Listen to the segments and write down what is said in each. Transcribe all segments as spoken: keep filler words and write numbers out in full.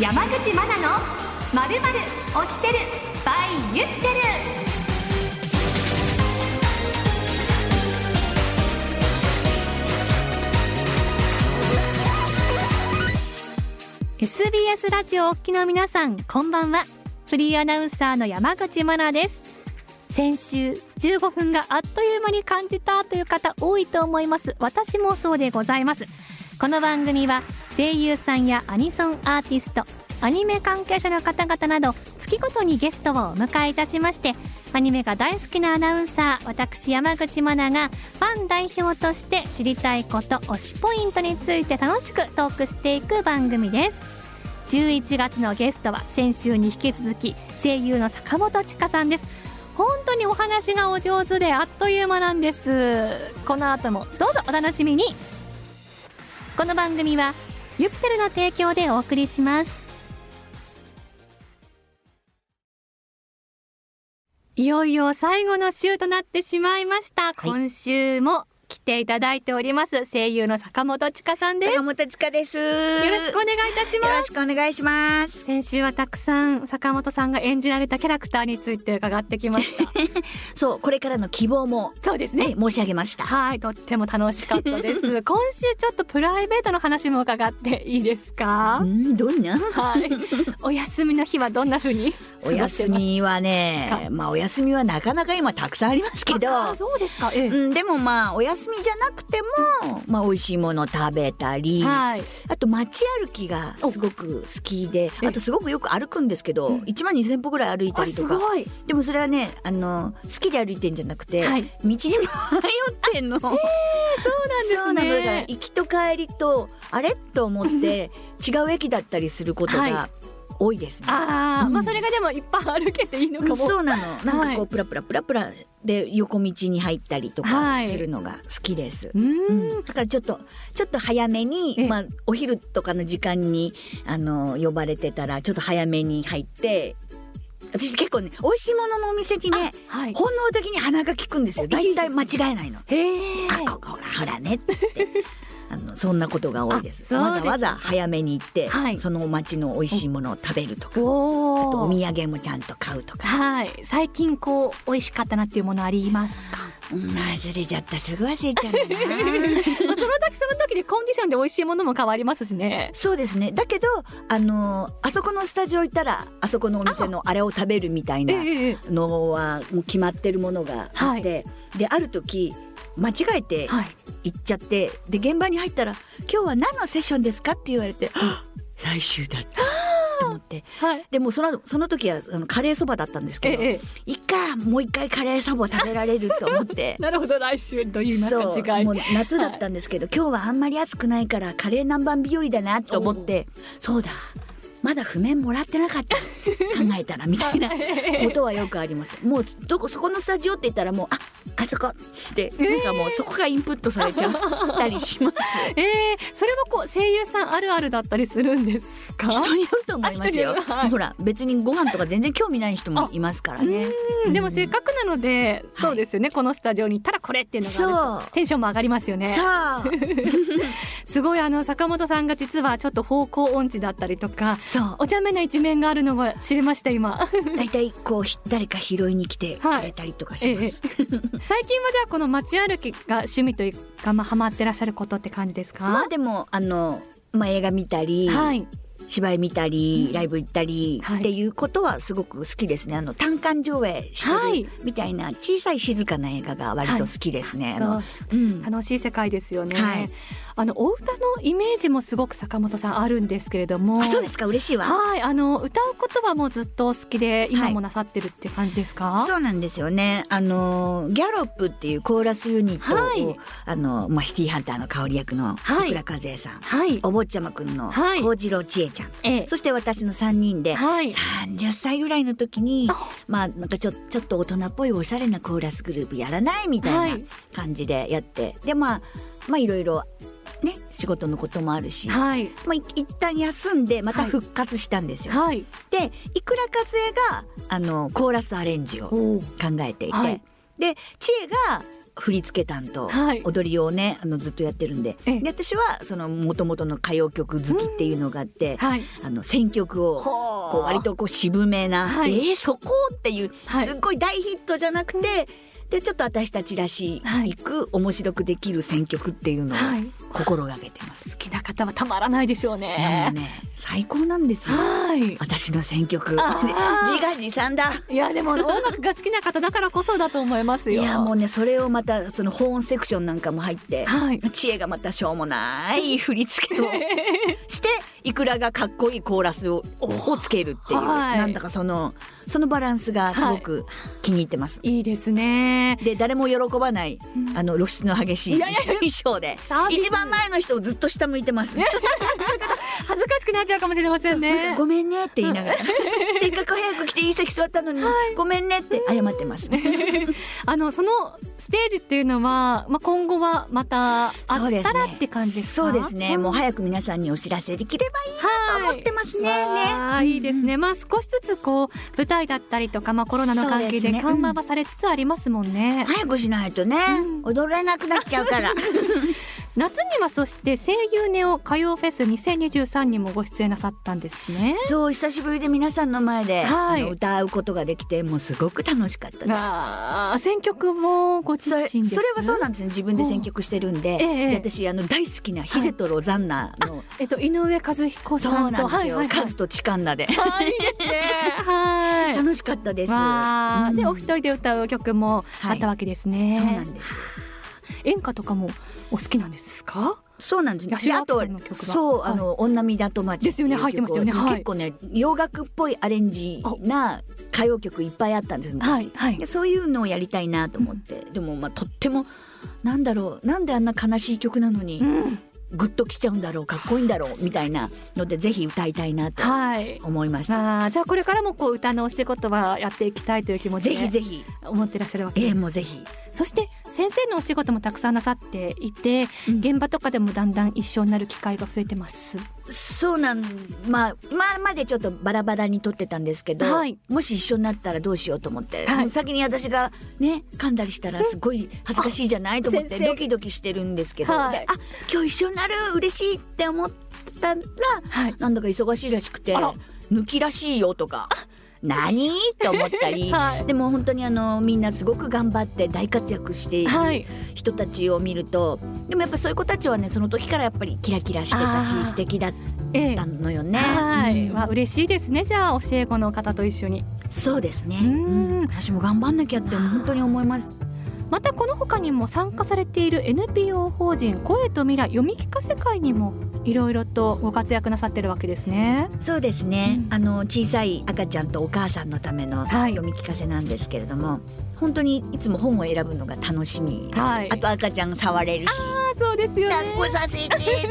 山口真奈のまるまる推してる by ゆってる。エスビーエス ラジオをお聞きの皆さん、こんばんは。フリーアナウンサーの山口真奈です。先週じゅうごふんがあっという間に感じたという方多いと思います。私もそうでございます。この番組は声優さんやアニソンアーティスト、アニメ関係者の方々など月ごとにゲストをお迎えいたしまして、アニメが大好きなアナウンサー私山口真奈がファン代表として知りたいこと、推しポイントについて楽しくトークしていく番組です。じゅういちがつのゲストは先週に引き続き声優の坂本千佳さんです。本当にお話がお上手であっという間なんです。この後もどうぞお楽しみに。この番組はゆってるの提供でお送りします。いよいよ最後の週となってしまいました、はい、今週も来ていただいております声優の坂本千佳さんです。坂本千佳です。よろしくお願いいたします。よろしくお願いします。先週はたくさん坂本さんが演じられたキャラクターについて伺ってきましたそう、これからの希望もそうですね、はい、申し上げました。はい、とっても楽しかったです今週ちょっとプライベートの話も伺っていいですか？んどんな、はい、お休みの日はどんな風に過ごしてます？お休みはね、まあ、お休みはなかなか今たくさんありますけど、あ、そうですか、ええ、うん、でもまあお休みお休みじゃなくても、まあ、美味しいもの食べたり、はい、あと街歩きがすごく好きで、あとすごくよく歩くんですけど、うん、いちまんにせんぽぐらい歩いたりとか。でもそれはね、あの好きで歩いてんじゃなくて、はい、道に迷ってんの。えー、そうなんですね。そうなのだから行きと帰りとあれと思って違う駅だったりすることが、はい、多いですね。あ、うん、まあ、それがでもいっぱい歩けていいのかも。そうなの。なんかこう、はい、プラプラプラプラで横道に入ったりとかするのが好きです、はい、うん、だからちょっとちょっと早めに、まあ、お昼とかの時間にあの呼ばれてたらちょっと早めに入って、私結構ね、美味しいもののお店にね、はい、本能的に鼻が利くんですよ。大体間違えないの。へ、あ、ここほらほらねってあのそんなことが多いです。わざわざ早めに行って、はい、その町の美味しいものを食べるとか、 お, あとお土産もちゃんと買うとか、はい、最近こう美味しかったなっていうものありますか？忘れちゃった。すぐ忘れちゃうなその時その時でコンディションで美味しいものも変わりますしね。そうですね。だけど、あのー、あそこのスタジオ行ったらあそこのお店のあれを食べるみたいなのはもう決まってるものがあって、はい、である時間違えて行っちゃって、はい、で現場に入ったら今日は何のセッションですかって言われて、来週だったと思って、はい、でもその、その時はあのカレーそばだったんですけど、ええ、いっかもう一回カレーそば食べられると思ってなるほど、来週という間の違い。そう、もう夏だったんですけど、はい、今日はあんまり暑くないからカレー南蛮日和だなと思って、そうだまだ譜面もらってなかった考えたらみたいなことはよくありますもうどこそこのスタジオって言ったらもう、あ、あそこってなんかもうそこがインプットされちゃったりします、えーえー、それはこう声優さんあるあるだったりするんですか？人によると思いますよ、はい、ほら別にご飯とか全然興味ない人もいますからね。うん、でもせっかくなので、はい、そうですよね。このスタジオに行ったらこれっていうのがあるとテンションも上がりますよね。すごい、あの坂本さんが実はちょっと方向音痴だったりとか、そうお茶目な一面があるのが知れました今だいたいこう誰か拾いに来てくれたりとかします、はい、ええ最近はじゃあこの街歩きが趣味というか、まあ、ハマってらっしゃることって感じですか？まあでもあの、まあ、映画見たり、はい、芝居見たり、うん、ライブ行ったり、はい、っていうことはすごく好きですね。あの単館上映してるみたいな小さい静かな映画が割と好きですね、はい、あの、うん、楽しい世界ですよね、はい。あのお歌のイメージもすごく坂本さんあるんですけれども。あ、そうですか、嬉しいわ。はい、あの歌う言葉もずっとお好きで今もなさってるって感じですか？はい、そうなんですよね。あのギャロップっていうコーラスユニットを、はい、あのまあ、シティハンターの香り役の小倉和恵さん、はい、お坊ちゃまくんの幸次郎千恵ちゃん、はい、そして私のさんにんで、はい、さんじゅっさいぐらいの時に、まあ、なんかちょ、ちょっと大人っぽいおしゃれなコーラスグループやらないみたいな感じでやって、はい、でまあまあいろいろね、仕事のこともあるし、はい、まあ、一旦休んでまた復活したんですよ、はいはい、でいくらかずえがあのコーラスアレンジを考えていて、はい、で知恵が振り付け担当、はい、踊りをねあのずっとやってるん で, で私はその元々の歌謡曲好きっていうのがあって、うんはい、あの選曲をこう割とこう渋めな、はい、えー、そこっていうすっごい大ヒットじゃなくて、はい、でちょっと私たちらしく、はい、面白くできる選曲っていうのを心がけてます、はい、好きな方はたまらないでしょう ね, ね最高なんですよ、はい、私の選曲自画自賛だ。いやでも音楽が好きな方だからこそだと思いますよ。いやもうねそれをまたその保温セクションなんかも入って、はい、知恵がまたしょうもない振り付けをしていくらがかっこいいコーラスをつけるっていう、はい、なんだかそのそのバランスがすごく気に入ってます、はい、いいですね。で誰も喜ばない、うん、あの露出の激しい衣装で一番前の人をずっと下向いてます恥ずかしくなっちゃうかもしれませんね。ごめんねって言いながらせっかく早く来ていい席座ったのに、はい、ごめんねって謝ってますあのそのステージっていうのは、まあ、今後はまたあったらって感じですか。そうですね、うん、もう早く皆さんにお知らせできればいいなと思ってますね、はい、ねいいですね、まあ、少しずつこう舞台だったりとか、まあ、コロナの関係で緩和はされつつありますもんね、うん、早くしないとね、うん、踊れなくなっちゃうから夏にはそして声優ネオ歌謡フェスにせんにじゅうさんにもご出演なさったんですね。そう久しぶりで皆さんの前で、はい、あの歌うことができてもうすごく楽しかったです。あ選曲もご自身です、ね、そ, れそれはそうなんですね。自分で選曲してるん で,、ええ、で私あの大好きなヒデとロザンナの、はいえっと、井上和彦さんとそうなんですよ、はいはいはい、和とチカンナで、はい、いいですねはい楽しかったです、うん、でお一人で歌う曲もあったわけですね、はい、そうなんです。演歌とかもお好きなんですか。そうなんですね。であとそう、はい、あの女港町ですよね。入ってましたよね。結構ね、はい、洋楽っぽいアレンジな歌謡曲いっぱいあったんです、はいはい、でそういうのをやりたいなと思って、うん、でもまあとってもなんだろうなんであんな悲しい曲なのに、うんグッときちゃうんだろうかっこいいんだろうみたいなのでぜひ歌いたいなと思いました、はい、あじゃあこれからもこう歌のお仕事はやっていきたいという気持ちでぜひぜひ思ってらっしゃるわけです、えー、もうぜひ。そして先生のお仕事もたくさんなさっていて、うん、現場とかでもだんだん一緒になる機会が増えてます。そうなん、まあ、今までちょっとバラバラに撮ってたんですけど、はい、もし一緒になったらどうしようと思って、はい、先に私がね噛んだりしたらすごい恥ずかしいじゃないと思ってドキドキしてるんですけど、はい、あ今日一緒になる嬉しいって思ったら、はい、なんだか忙しいらしくて抜きらしいよとか何と思ったり、はい、でも本当にあのみんなすごく頑張って大活躍している人たちを見ると、はい、でもやっぱそういう子たちはねその時からやっぱりキラキラしてたし素敵だったのよね、ええはいうんまあ、嬉しいですね。じゃあ教え子の方と一緒にそうですねうん、うん、私も頑張んなきゃって本当に思います。またこの他にも参加されている エヌピーオー 法人声と未来読み聞かせ会にもいろいろとご活躍なさってるわけですね。そうですね、うん、あの小さい赤ちゃんとお母さんのための読み聞かせなんですけれども、はい、本当にいつも本を選ぶのが楽しみです、はい、あと赤ちゃん触れるしあそうですよね抱っこさせ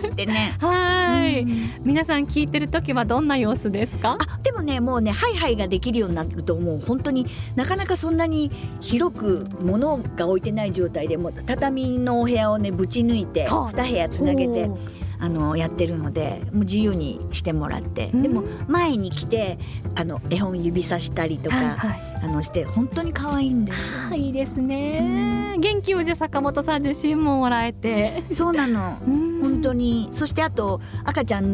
てってねはい、うん、皆さん聞いてる時はどんな様子ですか。あでもねもうねハイハイができるようになるともう本当になかなかそんなに広く物が置いてない状態でもう畳のお部屋をねぶち抜いてに部屋つなげてあのやってるのでもう自由にしてもらって、うん、でも前に来てあの絵本指さしたりとか、はいはい、あのして本当に可愛いんですよ、ね、いいですね、うん、元気をじゃ坂本さん自身ももらえてそうなの、うん、本当に。そしてあと赤ちゃん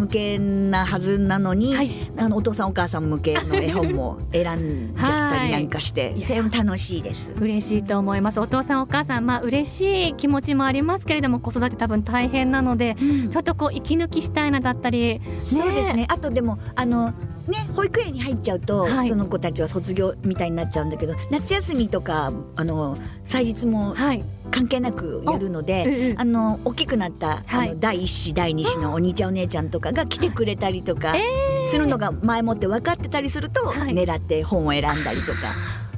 向けなはずなのに、はい、あのお父さんお母さん向けの絵本も選んじゃったりなんかして、はい、それも楽しいです。嬉しいと思います。お父さんお母さん、まあ、嬉しい気持ちもありますけれども子育て多分大変なのでうん、ちょっとこう息抜きしたいなだったり、ね、そうですね。あとでもあの、ね、保育園に入っちゃうと、はい、その子たちは卒業みたいになっちゃうんだけど夏休みとかあの祭日も関係なくやるので、はい、あの大きくなった、はい、あの第一子第二子のお兄ちゃんお姉ちゃんとかが来てくれたりとかするのが前もって分かってたりすると、はい、狙って本を選んだりとか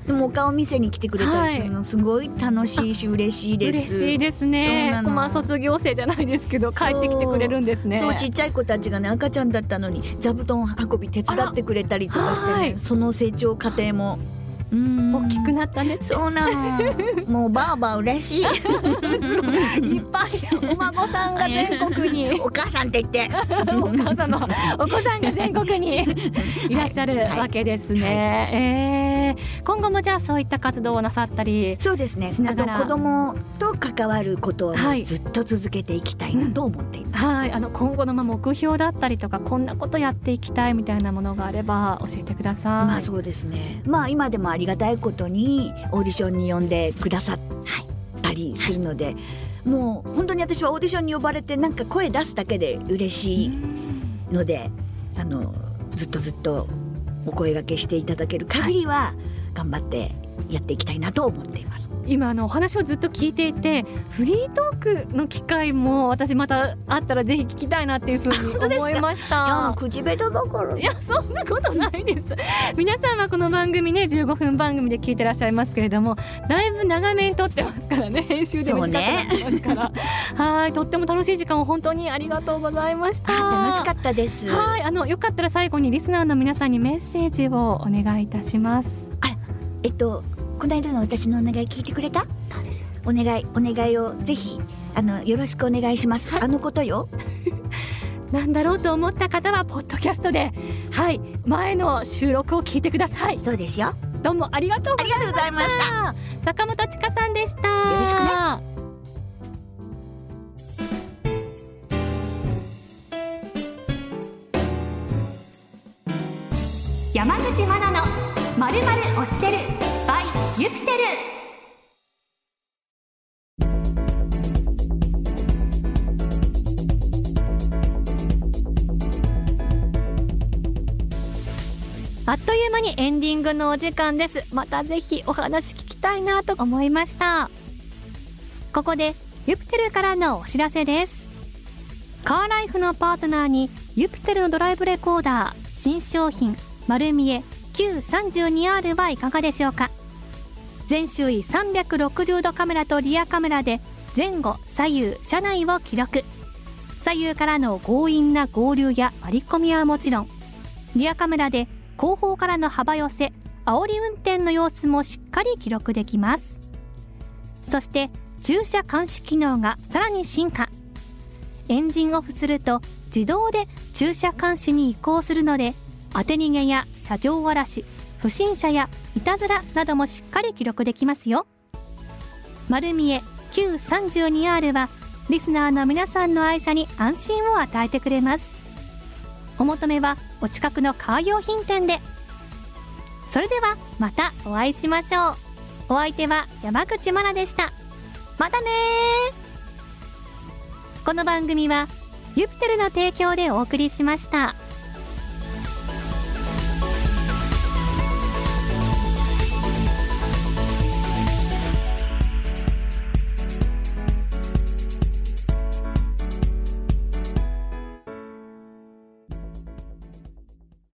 でもお顔見せに来てくれたりするのすごい楽しいし嬉しいです、はい、嬉しいですね。まあ卒業生じゃないですけど帰ってきてくれるんですね。そうそうちっちゃい子たちがね赤ちゃんだったのに座布団運び手伝ってくれたりとかして、ね、その成長過程も大きくなったね。そうなのもうばあば嬉しいいっぱいお孫さんが全国にお母さんって言ってお母さんのお子さんが全国にいらっしゃるわけですね。えー、今後もじゃあそういった活動をなさったりしながら、そうですね、あの子供と関わることをずっと続けていきたいなと思っています、はいうんはい、あの今後の目標だったりとかこんなことやっていきたいみたいなものがあれば教えてください。まあ、そうですね、まあ、今でもありがたいことにオーディションに呼んでくださったりするので、はいはい、もう本当に私はオーディションに呼ばれてなんか声出すだけで嬉しいので、あのずっとずっとお声掛けしていただける限りは頑張ってやっていきたいなと思っています。今あのお話をずっと聞いていてフリートークの機会も私またあったらぜひ聞きたいなっていうふうに思いました。いや口下手だから、いやそんなことないです皆さんはこの番組ねじゅうごふん番組で聞いてらっしゃいますけれども、だいぶ長めに撮ってますからね、編集で短くなってますから、ね、はい、とっても楽しい時間を本当にありがとうございました。楽しかったです。はい、あのよかったら最後にリスナーの皆さんにメッセージをお願いいたします。あら、えっとこの間の私のお願い聞いてくれた？どうでしょう？お願いお願いをぜひあのよろしくお願いします、はい、あのことよなんだろうと思った方はポッドキャストで、はい、前の収録を聞いてください。そうですよ。どうもありがとうございました。ありがとうございました。坂本千佳さんでした。よろしくね。山口真奈のまるまる推してる by ユピテル。あっという間にエンディングのお時間です。またぜひお話聞きたいなと思いました。ここでユピテルからのお知らせです。カーライフのパートナーにユピテルのドライブレコーダー新商品丸見えキューさんじゅうにアール はいかがでしょうか。全周囲さんびゃくろくじゅうどカメラとリアカメラで前後左右車内を記録、左右からの強引な合流や割り込みはもちろん、リアカメラで後方からの幅寄せ煽り運転の様子もしっかり記録できます。そして駐車監視機能がさらに進化、エンジンオフすると自動で駐車監視に移行するので、当て逃げや車上荒らし、不審者やいたずらなどもしっかり記録できますよ。丸見え キューさんじゅうにアール はリスナーの皆さんの愛車に安心を与えてくれます。お求めはお近くのカー用品店で。それではまたお会いしましょう。お相手は山口真奈でした。またね。この番組はユピテルの提供でお送りしました。